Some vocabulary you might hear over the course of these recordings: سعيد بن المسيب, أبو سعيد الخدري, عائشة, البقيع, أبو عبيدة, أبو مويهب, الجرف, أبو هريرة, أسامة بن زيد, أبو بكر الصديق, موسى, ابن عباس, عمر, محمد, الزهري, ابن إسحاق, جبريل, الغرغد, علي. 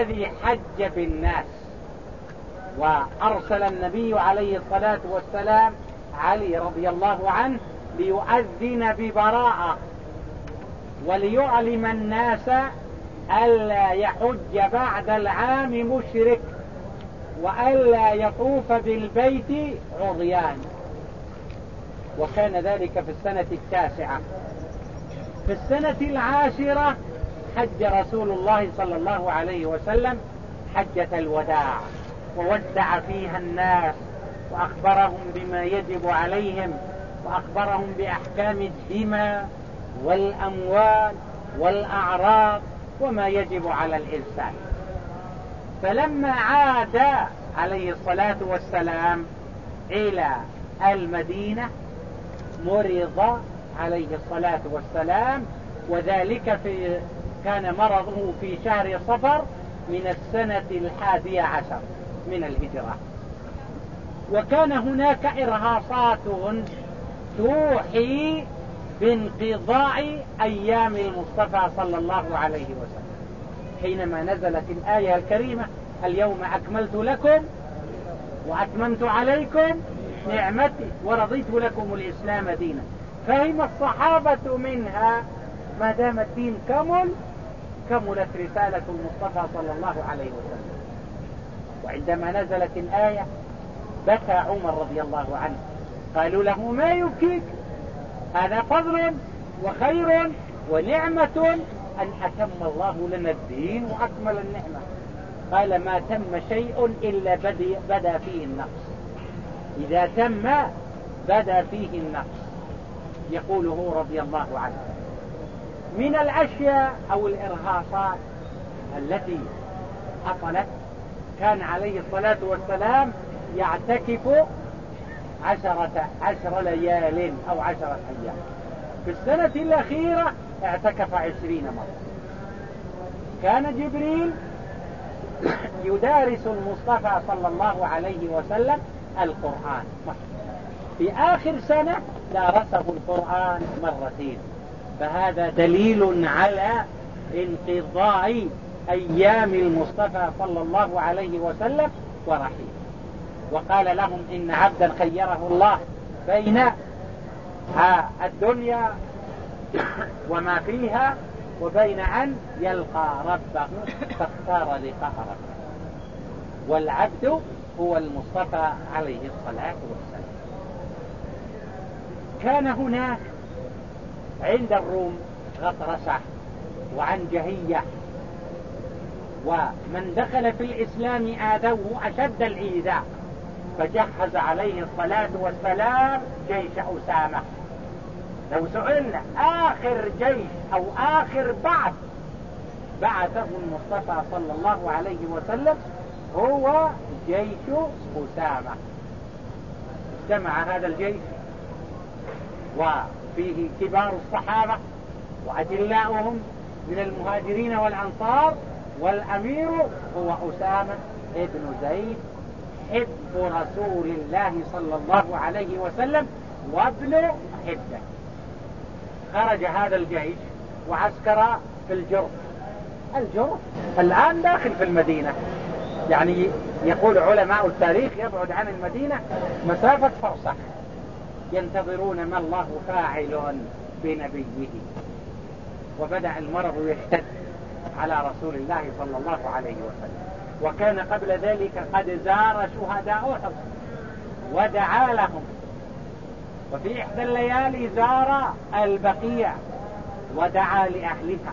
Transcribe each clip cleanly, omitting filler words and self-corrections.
الذي حج بالناس وأرسل النبي عليه الصلاة والسلام علي رضي الله عنه ليؤذن ببراءة وليعلم الناس ألا يحج بعد العام مشرك وألا يطوف بالبيت عريان. وكان ذلك في السنة 9. في السنة 10 حج رسول الله صلى الله عليه وسلم حجة الوداع وودع فيها الناس وأخبرهم بما يجب عليهم وأخبرهم بأحكام الدماء والأموال والأعراض وما يجب على الإنسان. فلما عاد عليه الصلاة والسلام إلى المدينة مرض عليه الصلاة والسلام، وذلك كان مرضه في شهر صفر من السنة 11 من الهجرة. وكان هناك إرهاصات توحي بانقضاء أيام المصطفى صلى الله عليه وسلم حينما نزلت الآية الكريمة: اليوم أكملت لكم وأتممت عليكم نعمتي ورضيت لكم الإسلام دينا. فهم الصحابة منها ما دام الدين كملت رسالة المصطفى صلى الله عليه وسلم. وعندما نزلت الآية بكى عمر رضي الله عنه، قالوا له: ما يبكيك؟ هذا فضل وخير ونعمة أن أتم الله لنا الدين وأكمل النعمة. قال: ما تم شيء إلا بدأ فيه النقص، إذا تم بدأ فيه النقص. يقوله رضي الله عنه من الأشياء أو الإرهاصات التي حصلت كان عليه الصلاة والسلام يعتكف 10 ليال أو 10 أيام. في السنة الأخيرة اعتكف 20 مرة. كان جبريل يدارس المصطفى صلى الله عليه وسلم القرآن. في آخر سنة درسه القرآن 2 مرات. فهذا دليل على انقضاء أيام المصطفى صلى الله عليه وسلم ورحيل. وقال لهم: إن عبدا خيره الله بين الدنيا وما فيها وبين أن يلقى ربه فاختار لقاء ربه. والعبد هو المصطفى عليه الصلاة والسلام. كان هناك عند الروم غطرسة وعنجهية، ومن دخل في الإسلام آذوه أشد الإيذاء، فجهز عليه الصلاة والسلام جيش أسامة. لو سئلنا آخر جيش أو آخر بعثه المصطفى صلى الله عليه وسلم هو جيش أسامة. اجتمع هذا الجيش وفيه كبار الصحابة وأجلاؤهم من المهاجرين والأنصار، والأمير هو أسامة ابن زيد حب رسول الله صلى الله عليه وسلم وابن حبه. خرج هذا الجيش وعسكر في الجرف الآن داخل في المدينة، يعني يقول علماء التاريخ يبعد عن المدينة مسافة فرسخ، ينتظرون ما الله فاعل بنبيه. وبدأ المرض يشتد على رسول الله صلى الله عليه وسلم، وكان قبل ذلك قد زار شهداء أحد ودعا لهم. وفي إحدى الليالي زار البقيع ودعا لأهلها.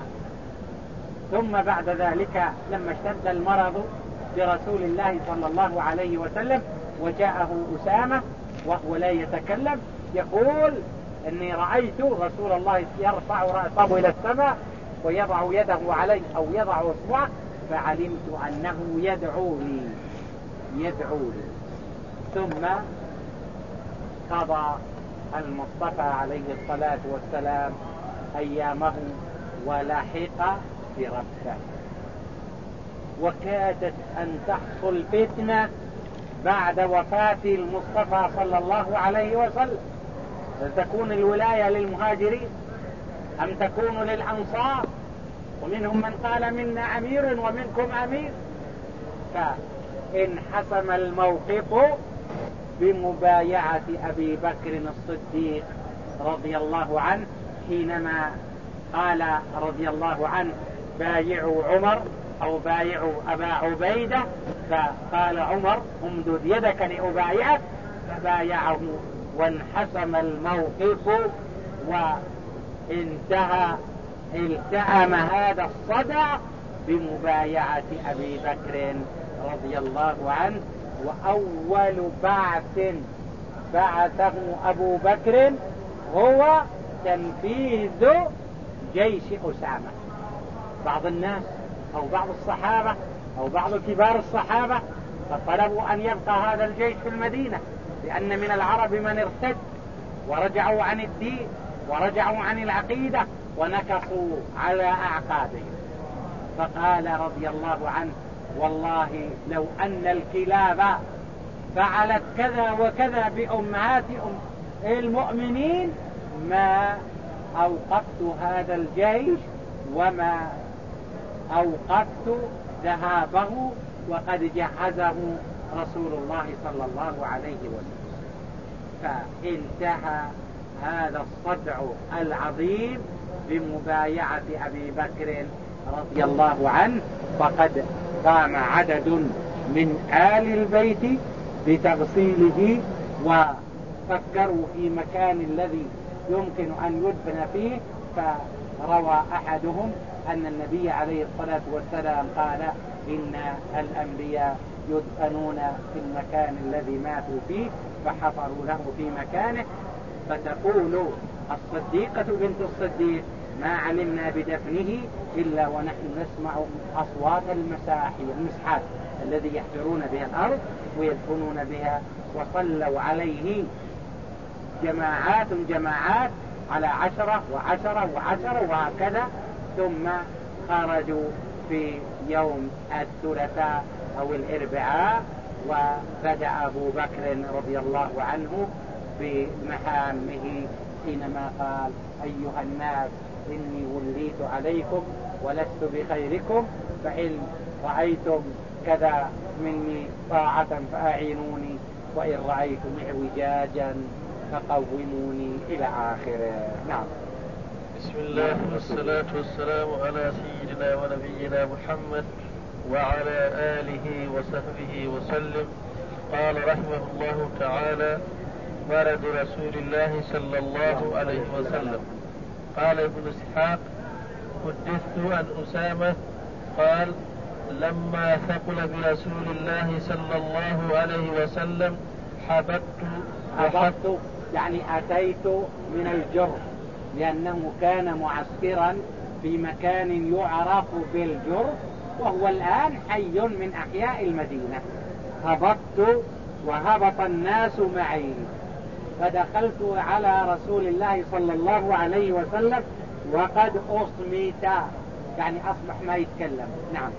ثم بعد ذلك لما اشتد المرض برسول الله صلى الله عليه وسلم وجاءه أسامة وهو لا يتكلم، يقول: إني رأيت رسول الله يرفع رأسه إلى السماء ويضع يده عليه أو يضع إصبعه، فعلمت أنه يدعو لي. ثم قضى المصطفى عليه الصلاة والسلام أيامه ولحق بربه. وكادت أن تحصل فتنة بعد وفاة المصطفى صلى الله عليه وسلم، هل تكون الولاية للمهاجرين أم تكون للأنصار؟ ومنهم من قال منا أمير ومنكم أمير. فانحسم الموقف بمبايعة أبي بكر الصديق رضي الله عنه حينما قال رضي الله عنه بايعوا عمر أو بايعوا أبا عبيدة، فقال عمر امدد يدك لأبايعك، فبايعه وانحسم الموقف وانتهى. التأم هذا الصدع بمبايعة أبي بكر رضي الله عنه، وأول بعث بعثه أبو بكر هو تنفيذ جيش أسامة. بعض الناس أو بعض الصحابة أو بعض كبار الصحابة فطلبوا أن يبقى هذا الجيش في المدينة، لأن من العرب من ارتد ورجعوا عن الدين ورجعوا عن العقيدة ونكصوا على أعقابهم، فقال رضي الله عنه والله لو أن الكلاب فعلت كذا وكذا بأمهات المؤمنين ما أوقفت هذا الجيش وما أوقفت ذهابه، وقد جهزه رسول الله صلى الله عليه وسلم. فانتهى هذا الصدع العظيم بمبايعة أبي بكر رضي الله عنه، فقد قام عدد من آل البيت بتغسيله وفكروا في مكان الذي يمكن أن يدفن فيه، فروى أحدهم أن النبي عليه الصلاة والسلام قال إن الأنبياء يدفنون في المكان الذي ماتوا فيه، فحفروا له في مكانه. فتقول الصديقة بنت الصديق ما علمنا بدفنه إلا ونحن نسمع أصوات المسحات الذي يحفرون بها الأرض ويدفنون بها، وصلوا عليه جماعات جماعات على 10 و10 و10 وهكذا، ثم خرجوا في يوم الثلاثاء أو الأربعاء، وبدأ أبو بكر رضي الله عنه بمهامه حينما قال أيها الناس إني وليت عليكم ولست بخيركم، فإن رأيتم كذا مني طاعة فأعينوني، وإن رأيتم اعوجاجا فقوموني إلى آخره. نعم. بسم الله والصلاة والسلام على سيدنا ونبينا محمد وعلى آله وصحبه وسلم. قال رحمه الله تعالى مرض رسول الله صلى الله عليه وسلم. قال ابن إسحاق حدثت عن أسامة قال لما ثقل برسول الله صلى الله عليه وسلم حبطت يعني أتيت من الجرف، لأنه كان معسكرا في مكان يعرف بالجرف وهو الآن حي من أحياء المدينة. هبطت وهبط الناس معي، فدخلت على رسول الله صلى الله عليه وسلم وقد أصمت، يعني أصبح ما يتكلم. نعم.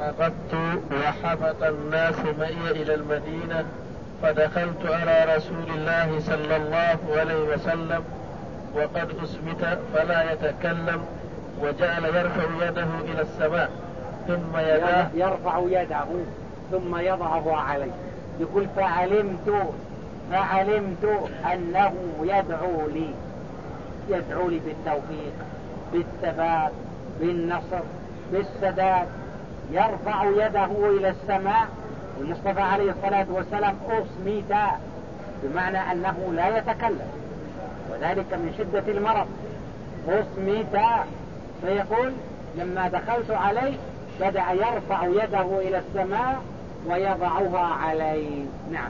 هبطت وهبط الناس معي إلى المدينة، فدخلت على رسول الله صلى الله عليه وسلم وقد أصمت فلا يتكلم، وجعل يرفع يده إلى السماء ثم يداه يرفع يده ثم يضعه عليه. يقول فعلمت أنه يدعو لي بالتوفيق بالثبات بالنصر بالسداد، يرفع يده إلى السماء. المصطفى عليه الصلاة والسلام أصمت بمعنى أنه لا يتكلم، وذلك من شدة المرض. أصمت فيقول لما دخلت عليه بدأ يرفع يده إلى السماء ويضعها عليه. نعم.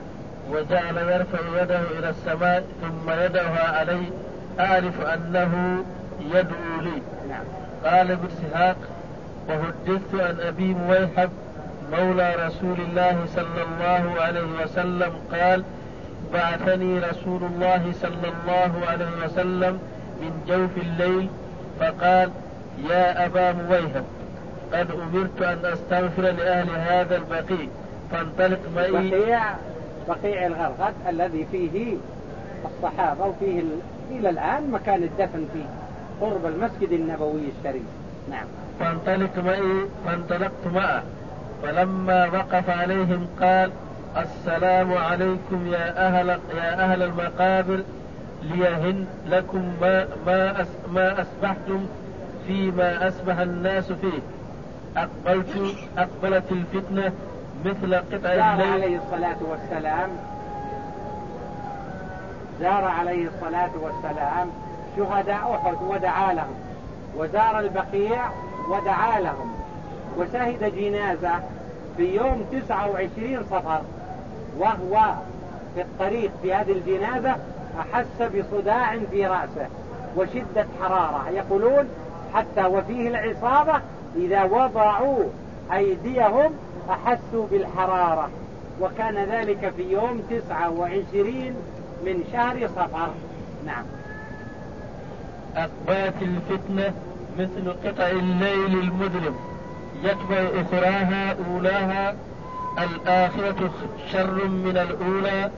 وجعل يرفع يده إلى السماء ثم يدعها عليه، أعرف أنه يدعو لي. نعم. قال ابن إسحاق وحدثت عن أبي مويهب مولى رسول الله صلى الله عليه وسلم قال بعثني رسول الله صلى الله عليه وسلم من جوف الليل فقال يا أبا مويهب قد أمرت أن أستغفر لأهل هذا البقيع فانطلق معي. بقيع الغرغد الذي فيه الصحابة وفيه إلى الآن مكان الدفن فيه، قرب المسجد النبوي الشريف. نعم. فانطلقت معه، فلما وقف عليهم قال: السلام عليكم يا أهل المقابر، ليهن لكم ما أسبحتم فيما أسبح الناس فيه. أقبلت الفتنة مثل قطع الليل. زار عليه الصلاة والسلام شهداء أحد ودعا لهم، وزار البقيع ودعا لهم، وشهد جنازة في يوم 29 صفر، وهو في الطريق في هذه الجنازة أحس بصداع في رأسه وشدة حرارة، يقولون حتى وفيه العصابة إذا وضعوا أيديهم أحسوا بالحرارة، وكان ذلك في يوم 29 من شهر صفر. نعم. أقبلت الفتنة مثل قطع الليل المظلم، يتبع أخراها أولاها، الآخرة شر من الأولى.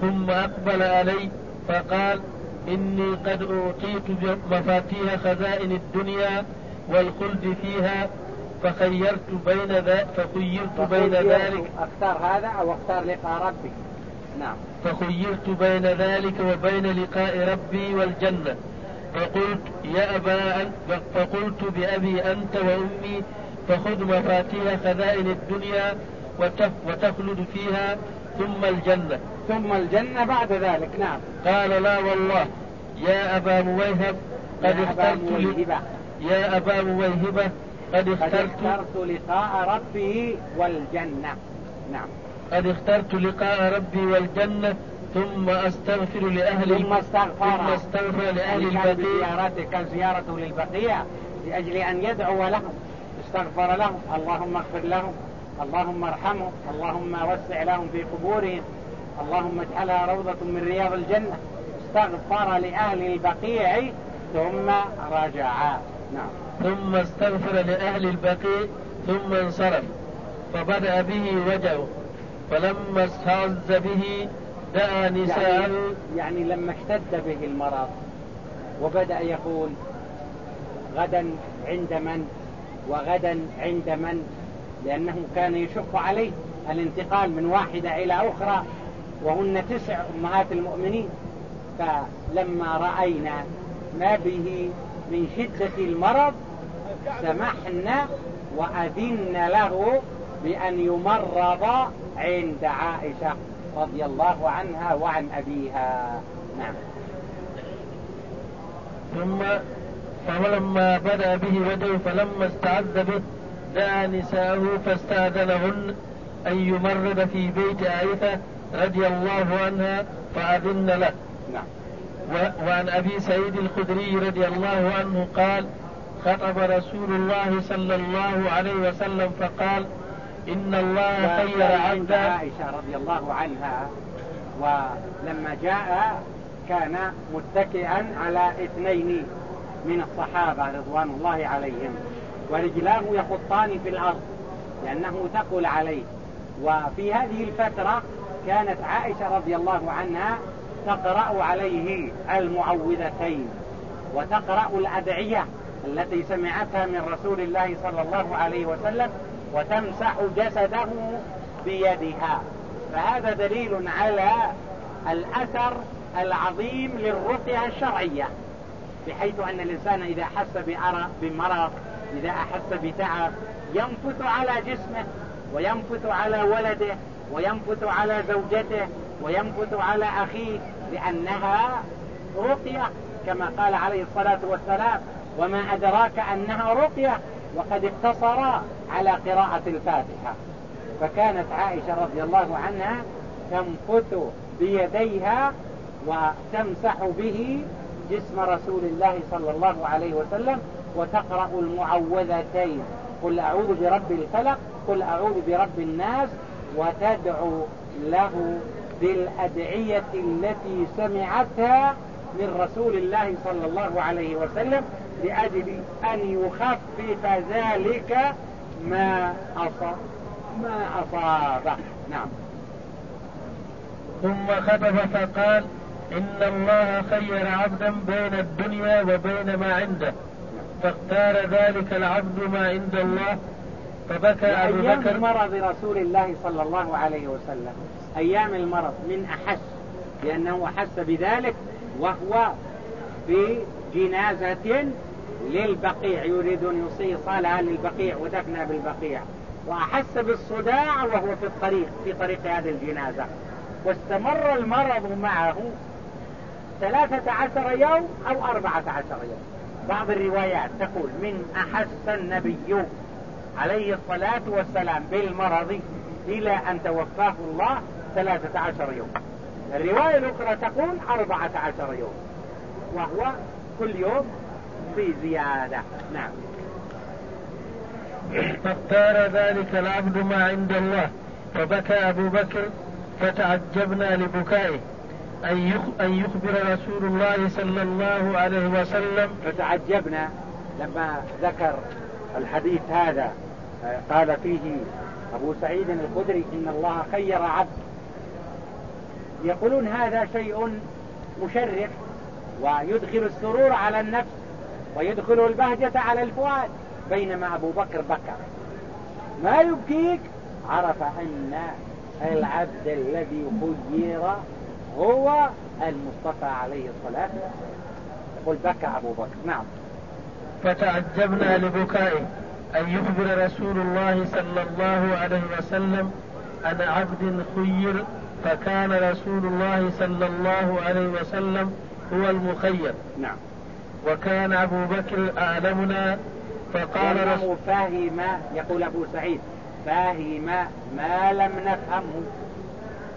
ثم أقبل علي فقال: إني قد أعطيت مفاتيح خزائن الدنيا والخلد فيها، فخيرت بين ذلك أختار هذا أو أختار لقاء ربي. نعم. فخيرت بين ذلك وبين لقاء ربي والجنة، فقلت بأبي أنت وأمي، فخذ مفاتيح خزائن الدنيا وتخلد فيها ثم الجنة بعد ذلك. نعم. قال: لا والله يا أبا مويهب، قد اخترت لقاء ربي والجنة. نعم. قد اخترت لقاء ربي والجنة، ثم أستغفر لأهلي، ثم استغفر لأهل البقيع، كان زيارته للبقيع لأجل أن يدعو لهم، استغفر لهم: اللهم اغفر لهم، اللهم ارحمهم، اللهم وسع لهم في قبورهم، اللهم اجعلها روضة من رياض الجنة. استغفر لأهل البقيع ثم رجعا. نعم. ثم استغفر لأهل البقيع ثم انصرف، فبدأ به وجهه، فلما استعز به دعا نساء، يعني لما اشتد به المرض وبدأ يقول: غدا عند من، وغدا عند من، لأنه كان يشق عليه الانتقال من واحدة إلى أخرى، وهن 9 أمهات المؤمنين. فلما رأينا ما به من شدة المرض سمحنا وأذن له بأن يمرض عند عائشة رضي الله عنها وعن أبيها. نعم. فلما بدأ به وجهه فلما استعذ به دعا نساءه فاستأذنهن أن يمرض في بيت عائشة رضي الله عنها فأذن له. نعم. وعن أبي سعيد الخدري رضي الله عنه قال: خطب رسول الله صلى الله عليه وسلم فقال: إن الله خير عبدا. عائشة رضي الله عنها ولما جاء كان متكئا على 2 من الصحابة رضوان الله عليهم، ورجلاه يخطان في الأرض لأنه ثقل عليه. وفي هذه الفترة كانت عائشة رضي الله عنها تقرأ عليه المعوذتين وتقرأ الأدعية التي سمعتها من رسول الله صلى الله عليه وسلم، وتمسح جسده بيدها. فهذا دليل على الأثر العظيم للرقية الشرعية، بحيث أن الإنسان إذا حس بمرض، إذا أحس بتعب، ينفث على جسمه، وينفث على ولده، وينفث على زوجته، وينفث على أخيه، لأنها رقية، كما قال عليه الصلاة والسلام: وما أدراك أنها رقية. وقد اقتصر على قراءة الفاتحة. فكانت عائشة رضي الله عنها تنفث بيديها وتمسح به جسم رسول الله صلى الله عليه وسلم، وتقرأ المعوذتين: قل أعوذ برب الفلق، قل أعوذ برب الناس، وتدعو له بالأدعية التي سمعتها من رسول الله صلى الله عليه وسلم، لأجل أن يخفف ذلك ما أصابه. نعم. ثم خطب فقال: إن الله خير عبدا بين الدنيا وبين ما عنده فاختار ذلك العبد ما عند الله. فبكى أبو بكر. مرض رسول الله صلى الله عليه وسلم أيام المرض من أحس، لأنه أحس بذلك وهو في جنازة للبقيع، يريد أن يصلي صلاة للبقيع ودفن بالبقيع، وأحس بالصداع وهو في الطريق في طريق هذه الجنازة. واستمر المرض معه 13 يوم أو 14 يوم. بعض الروايات تقول من أحس النبي عليه الصلاة والسلام بالمرض إلى أن توفاه الله 13 يوم. الرواية الأخرى تقول 14 يوم، وهو كل يوم في زيادة. نعم. فاختار ذلك العبد ما عند الله. فبكى أبو بكر فتعجبنا لبكائه أن يخبر رسول الله صلى الله عليه وسلم. فتعجبنا لما ذكر الحديث هذا قال فيه أبو سعيد الخدري إن الله خير عبد، يقولون هذا شيء مشرف ويدخل السرور على النفس ويدخل البهجة على الفؤاد، بينما أبو بكر بكر. ما يبكيك؟ عرف أن العبد الذي خير هو المصطفى عليه الصلاة والسلام. يقول بكى أبو بكر. نعم. فتعجبنا لبكائه أن يخبر رسول الله صلى الله عليه وسلم أن عبد خير، فكان رسول الله صلى الله عليه وسلم هو المخير. نعم. وكان أبو بكر أعلمنا فقال رسول فاهم، يقول أبو سعيد فاهم ما لم نفهمه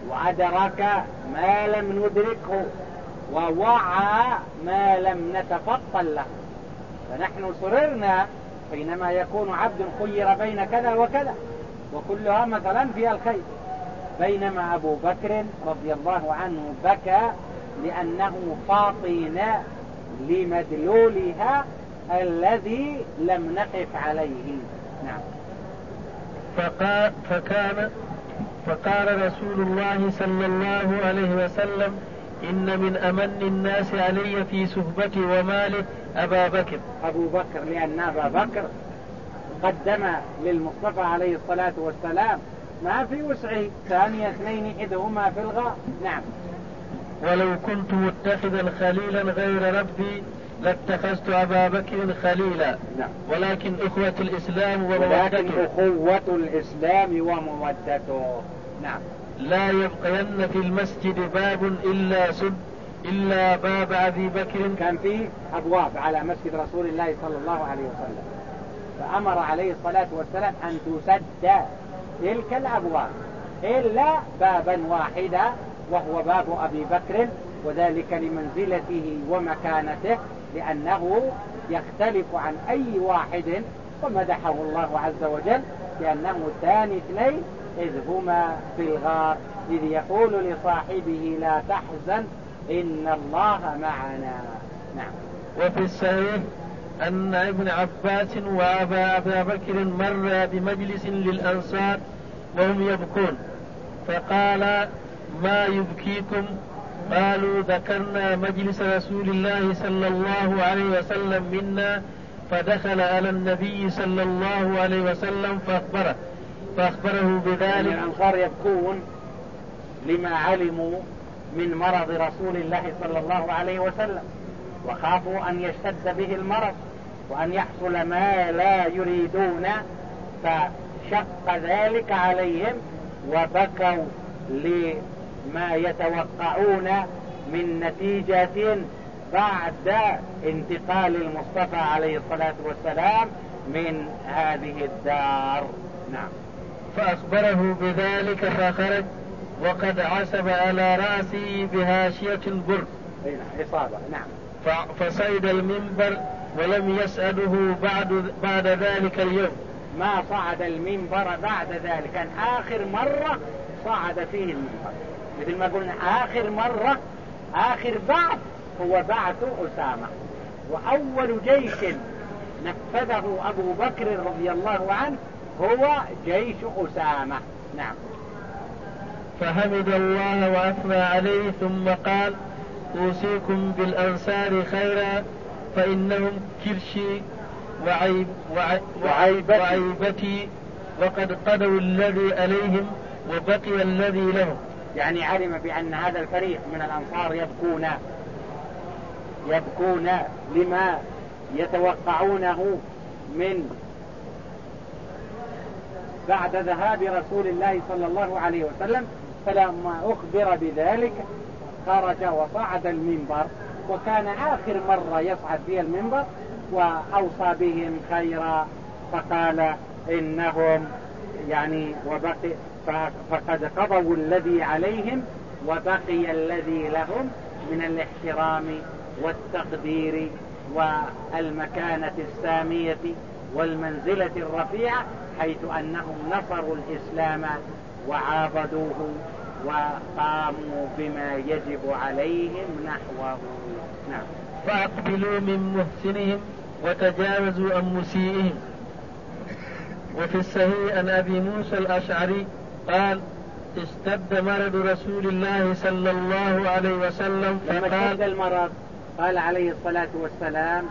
وأدرك ما لم ندركه ووعى ما لم نتفطن له. فنحن صررنا حينما يكون عبد خير بين كذا وكذا وكلها مثلا فيها الخير، بينما أبو بكر رضي الله عنه بكى لأنه فاطن لمدلولها الذي لم نقف عليه. نعم. فقال رسول الله صلى الله عليه وسلم إن من أمن الناس علي في صحبتي ومالي أبا بكر. أبو بكر، لأن أبا بكر قدم للمصطفى عليه الصلاة والسلام ما في وسعه، ثاني اثنين إحدهما في الغار. نعم. ولو كنت متخذا خليلا غير ربي لاتخذت أبا بكر خليلا. نعم. ولكن أخوة الإسلام ومودته. نعم. لا يبقين في المسجد باب إلا باب أبي بكر. كان فيه أبواب على مسجد رسول الله صلى الله عليه وسلم، فأمر عليه الصلاة والسلام أن تسد تلك الأبواب إلا بابا واحدا وهو باب أبي بكر، وذلك لمنزلته ومكانته، لأنه يختلف عن أي واحد. ومدحه الله عز وجل لأنه ثاني اثنين إذ هما في الغار، إذ يقول لصاحبه لا تحزن إن الله معنا. نعم. وفي الصحيح أن ابن عباس وأبا بكر مر بمجلس للأنصار وهم يبكون، فقال ما يبكيكم؟ قالوا ذكرنا مجلس رسول الله صلى الله عليه وسلم منا، فدخل على النبي صلى الله عليه وسلم فأخبره بذلك. الأنصار يبكون لما علموا من مرض رسول الله صلى الله عليه وسلم، وخافوا أن يشتد به المرض وأن يحصل ما لا يريدون، فشق ذلك عليهم وبكوا لما يتوقعون من نتيجة بعد انتقال المصطفى عليه الصلاة والسلام من هذه الدار. نعم. فأخبره بذلك فخرج وقد عصب على رأسه بهاشية برد. إصابة. نعم. فصعد المنبر ولم يسأله بعد ذلك اليوم. ما صعد المنبر بعد ذلك، كان آخر مرة صعد فيه المنبر. مثل ما قلنا آخر مرة، آخر بعث هو بعث أسامة، وأول جيش نفذه أبو بكر رضي الله عنه هو جيش أسامة. نعم. فحمد الله وأثنى عليه ثم قال أوصيكم بالأنصار خيرا فإنهم كرشي وعيبتي وقد قضوا الذي عليهم وبقي الذي لهم. يعني علم بأن هذا الفريق من الأنصار يبكون لما يتوقعونه من بعد ذهاب رسول الله صلى الله عليه وسلم، فلما أخبر بذلك خرج وصعد المنبر، وكان آخر مرة يصعد فيها المنبر، وأوصى بهم خيرا فقال إنهم يعني فقد قضوا الذي عليهم وبقي الذي لهم من الاحترام والتقدير والمكانة السامية والمنزلة الرفيعة، حيث أنهم نصروا الإسلام وعابدوه وقاموا بما يجب عليهم نحوه. نعم. فأقبلوا من محسنهم وتجاوزوا عن مسيئهم. وفي الصحيح أن أبي موسى الأشعري قال اشتد مرض رسول الله صلى الله عليه وسلم فقال المرض، قال عليه الصلاة والسلام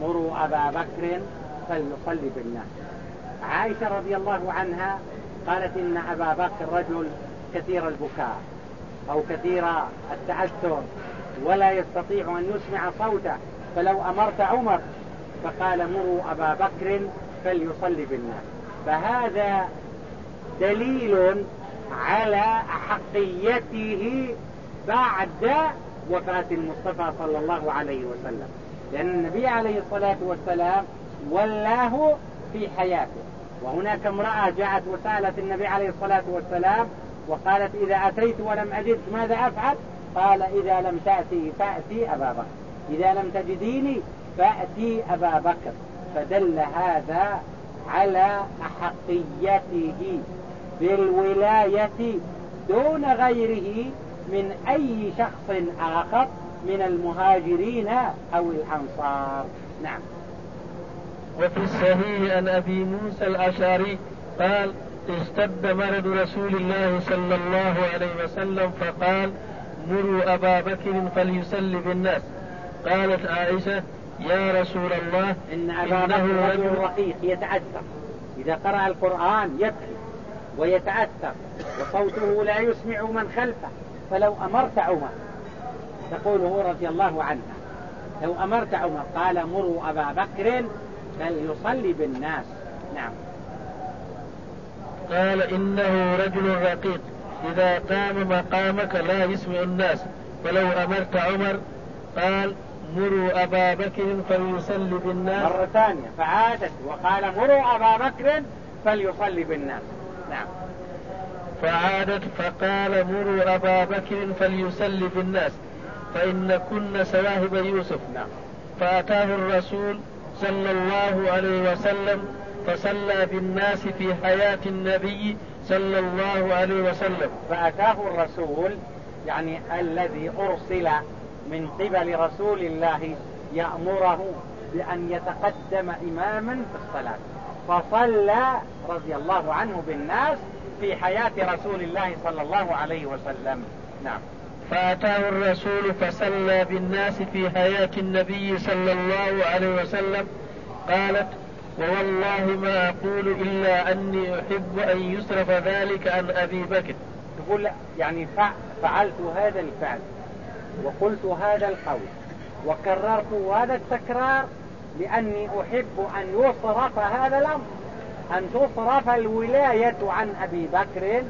مروا أبا بكر فليصلي بالناس. عائشة رضي الله عنها قالت إن أبا بكر رجل كثير البكاء أو كثير التأثر ولا يستطيع أن يسمع صوته، فلو أمرت عمر فقال مروا أبا بكر فليصلي بالناس، فهذا دليل على أحقيته بعد وفاة المصطفى صلى الله عليه وسلم، لأن النبي عليه الصلاة والسلام ولاه في حياته. وهناك امرأة جاءت وسألت النبي عليه الصلاة والسلام وقالت إذا أتيت ولم أجد ماذا أفعل؟ قال إذا لم تأتي فأتي أبا بكر، إذا لم تجديني فأتي أبا بكر. فدل هذا على أحقيته بالولاية دون غيره من أي شخص آخر من المهاجرين أو الأنصار. نعم. وفي الصحيح أن أبي موسى الأشعري قال اشتد مرض رسول الله صلى الله عليه وسلم فقال مروا أبا بكر فليصلي بالناس. قالت عائشة يا رسول الله إن أبا بكر رجل رقيق يتعثر، إذا قرأ القرآن يبكي ويتعثر وصوته لا يسمع من خلفه، فلو أمرت عمر، تقوله رضي الله عنه لو أمرت عمر قال مروا أبا بكر فليصلي بالناس. نعم. قال إنه رجل رقيق إذا قام مقامك لا يسمع الناس، فلو أمرت عمر قال مروا أبا بكر فليصلي بالناس. مرة ثانية فعادت وقال مروا أبا بكر فليصلي بالناس. نعم. فعادت فقال مروا أبا بكر فليصلي بالناس فإن كنا سواهب يوسف. نعم. فأتاه الرسول صلى الله عليه وسلم فصلى بالناس في حياة النبي صلى الله عليه وسلم. فأتاه الرسول يعني الذي أرسل من قبل رسول الله يأمره بأن يتقدم إماما في الصلاة، فصلى رضي الله عنه بالناس في حياة رسول الله صلى الله عليه وسلم. نعم. فأتاه الرسول فصلى بالناس في حياة النبي صلى الله عليه وسلم. قالت ووالله ما أقول إلا أني أحب أن يصرف ذلك عن أبي بكر. تقول يعني فعلت هذا الفعل وقلت هذا القول وكررت هذا التكرار لأني أحب أن يصرف هذا الأمر، أن تصرف الولاية عن أبي بكر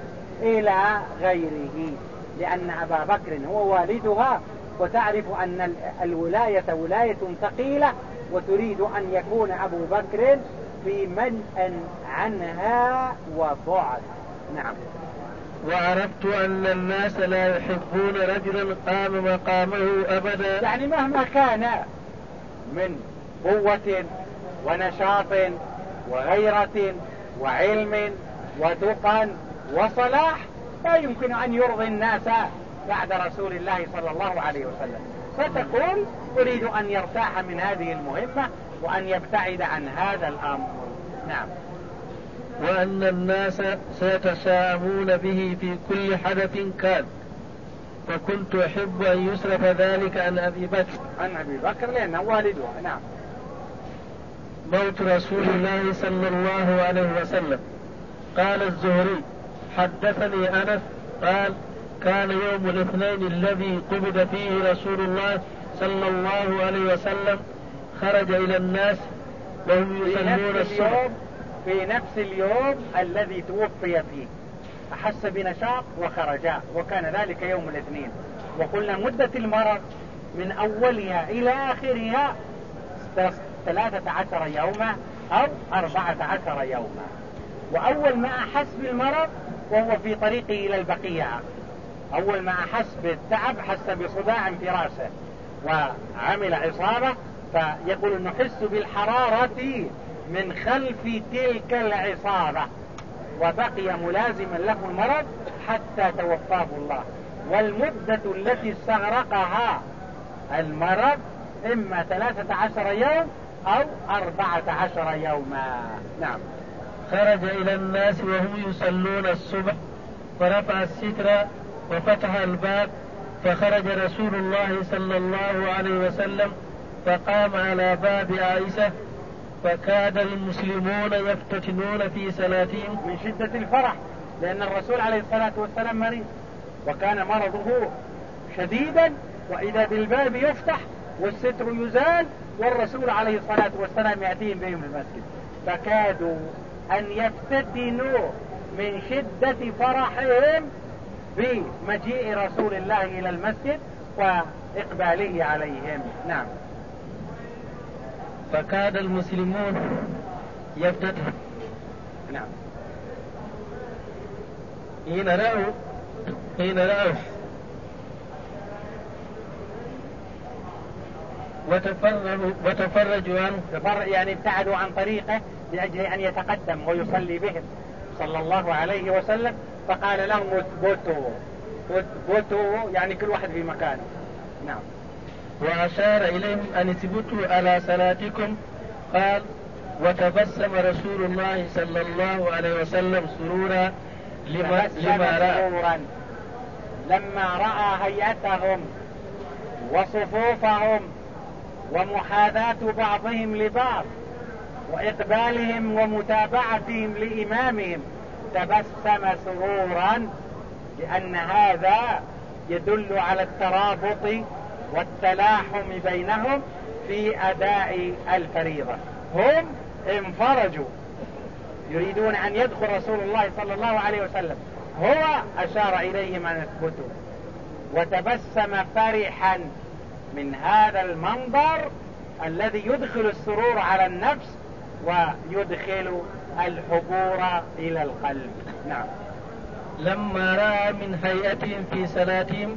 إلى غيره، لأن أبا بكر هو والدها، وتعرف أن الولاية ولاية ثقيلة، وتريد أن يكون أبو بكر في منأ عنها وبعد. نعم. وعرفت أن الناس لا يحبون رجلا قام مقامه أبدا، يعني مهما كان من قوة ونشاط وغيرة وعلم وتقى وصلاح لا يمكن أن يرضي الناس بعد رسول الله صلى الله عليه وسلم، فتقول أريد أن يرتاح من هذه المهمة وأن يبتعد عن هذا الأمر. نعم. وأن الناس سيتشاءمون به في كل حدث كان. فكنت أحب أن يسرف ذلك عن أبي بكر. عن أبي بكر لأنه والده. نعم. موت رسول الله صلى الله عليه وسلم. قال الزهري: حدثني أنس قال: كان يوم الاثنين الذي قبض فيه رسول الله صلى الله عليه وسلم خرج إلى الناس وهم يصلون الصبح في نفس اليوم الذي توفي فيه، أحس بنشاط وخرجا، وكان ذلك يوم الاثنين. وقلنا مدة المرض من أولها إلى آخرها 13 يوما أو 14 يوما. وأول ما أحس بالمرض وهو في طريقه إلى البقيع، أول ما أحس بالتعب حس بصداع في رأسه وعمل عصابة، فيقول نحس بالحرارة من خلف تلك العصابة، وبقي ملازما له المرض حتى توفاه الله. والمدة التي استغرقها المرض إما 13 يوم أو 14 يوما. نعم. خرج إلى الناس وهم يصلون الصبح فرفع الستر وفتح الباب، فخرج رسول الله صلى الله عليه وسلم فقام على باب عائشة، فكاد المسلمون يفتتنون في صلاتهم من شدة الفرح، لأن الرسول عليه الصلاة والسلام مريض وكان مرضه شديدا، وإذا بالباب يفتح والستر يزال والرسول عليه الصلاة والسلام يأتيهم بهم المسجد، فكادوا أن يفتتنوا من شدة فرحهم بمجيء رسول الله إلى المسجد وإقباله عليهم. نعم. فكاد المسلمون يفتتنون. نعم. حين رأوا وتفرجوا عنه، يعني ابتعدوا عن طريقه لأجل أن يتقدم ويصلي بهم صلى الله عليه وسلم، فقال لهم اثبتوا، يعني كل واحد في مكانه. نعم. وأشار إليهم أن اثبتوا على صلاتكم. قال: وتبسم رسول الله صلى الله عليه وسلم سرورا لما رأى، لما رأى هيئتهم وصفوفهم ومحاذاة بعضهم لبعض وإقبالهم ومتابعتهم لإمامهم، تبسم سرورا، لأن هذا يدل على الترابط والتلاحم بينهم في أداء الفريضة. هم انفرجوا يريدون أن يدخل رسول الله صلى الله عليه وسلم، هو أشار إليهم أن يثبتوا، وتبسم فرحا من هذا المنظر الذي يدخل السرور على النفس ويدخل الحبور إلى القلب. نعم. لما رأى من هيئتهم في صلاتهم،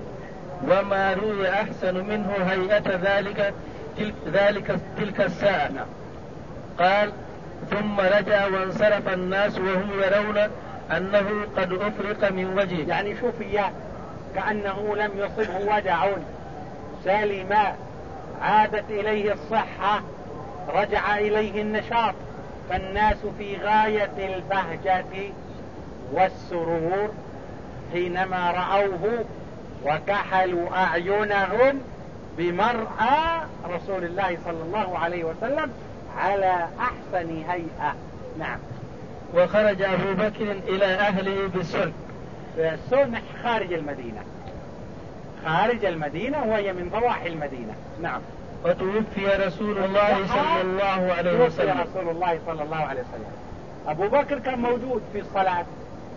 وما روي أحسن منه هيئة تلك الساعة. نعم. قال: ثم رجع وانصرف الناس وهم يرون أنه قد أفرق من وجهه، يعني شوف إياه كأنه لم يصبه وجع سالم، عادت إليه الصحة، رجع إليه النشاط، فالناس في غاية البهجة والسرور حينما رأوه، وكحلوا أعينهم بمرأى رسول الله صلى الله عليه وسلم على أحسن هيئة. نعم. وخرج أبو بكر إلى أهله بالسنح خارج المدينة وهي من ضواحي المدينة. نعم. وتوفي رسول الله صلى الله عليه وسلم. أبو بكر كان موجود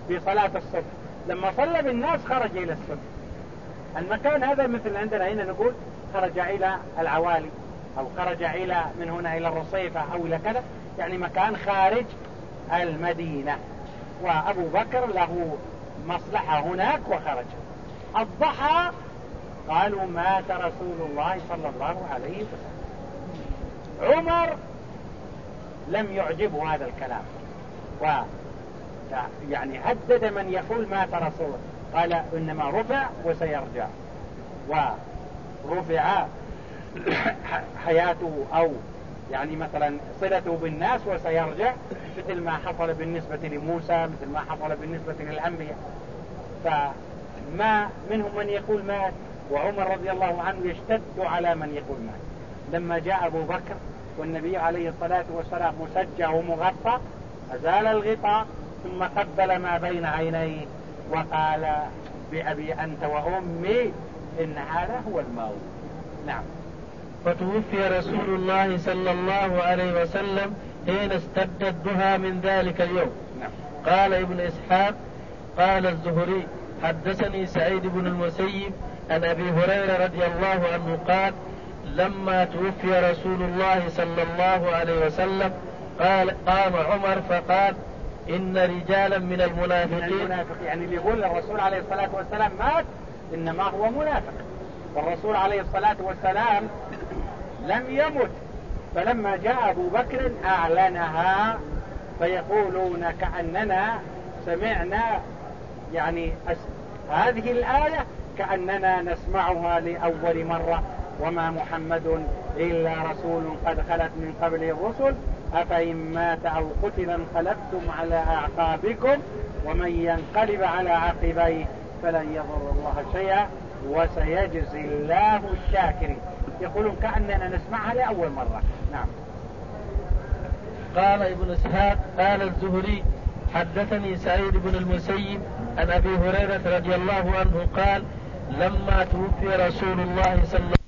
في صلاة الصبح، لما صلى بالناس خرج إلى السبت. المكان هذا مثل عندنا هنا نقول خرج إلى العوالي، أو خرج إلى من هنا إلى الرصيفة أو إلى كذا، يعني مكان خارج المدينة. وأبو بكر له مصلحة هناك وخرج. الضحى قالوا مات رسول الله صلى الله عليه وسلم. عمر لم يعجبه هذا الكلام، يعني هدد من يقول مات رسول، قال إنما رفع وسيرجع، ورفع حياته أو يعني مثلا صلته بالناس وسيرجع، مثل ما حصل بالنسبة لموسى، مثل ما حصل بالنسبة للأنبياء. ماء، منهم من يقول مات، وعمر رضي الله عنه يشتد على من يقول مات. لما جاء أبو بكر والنبي عليه الصلاة والسلام مسجع ومغطى، أزال الغطاء ثم قبل ما بين عينيه وقال بأبي أنت وأمي إن هذا هو الموت. نعم. فتوفي رسول الله صلى الله عليه وسلم حين استبدت بها من ذلك اليوم. نعم. قال ابن إسحاق قال الزهري حدثني سعيد بن المسيب عن أبي هريرة رضي الله عنه قال لما توفي رسول الله صلى الله عليه وسلم قال قام عمر فقال إن رجالا من المنافقين، يعني اللي يقول الرسول عليه الصلاة والسلام مات إنما هو منافق، والرسول عليه الصلاة والسلام لم يمت، فلما جاء أبو بكر أعلنها، فيقولون كأننا سمعنا يعني هذه الآية كأننا نسمعها لأول مرة، وما محمد إلا رسول قد خلت من قبل الرسل أفإن مات أو قتل انقلبتم على أعقابكم ومن ينقلب على عقبيه فلن يضر الله شيئا وسيجزي الله الشاكرين. يقولون كأننا نسمعها لأول مرة. نعم. قال ابن إسحاق قال الزهري حدثني سعيد بن المسيب عن أبي هريرة رضي الله عنه قال لما توفي رسول الله صلى الله عليه وسلم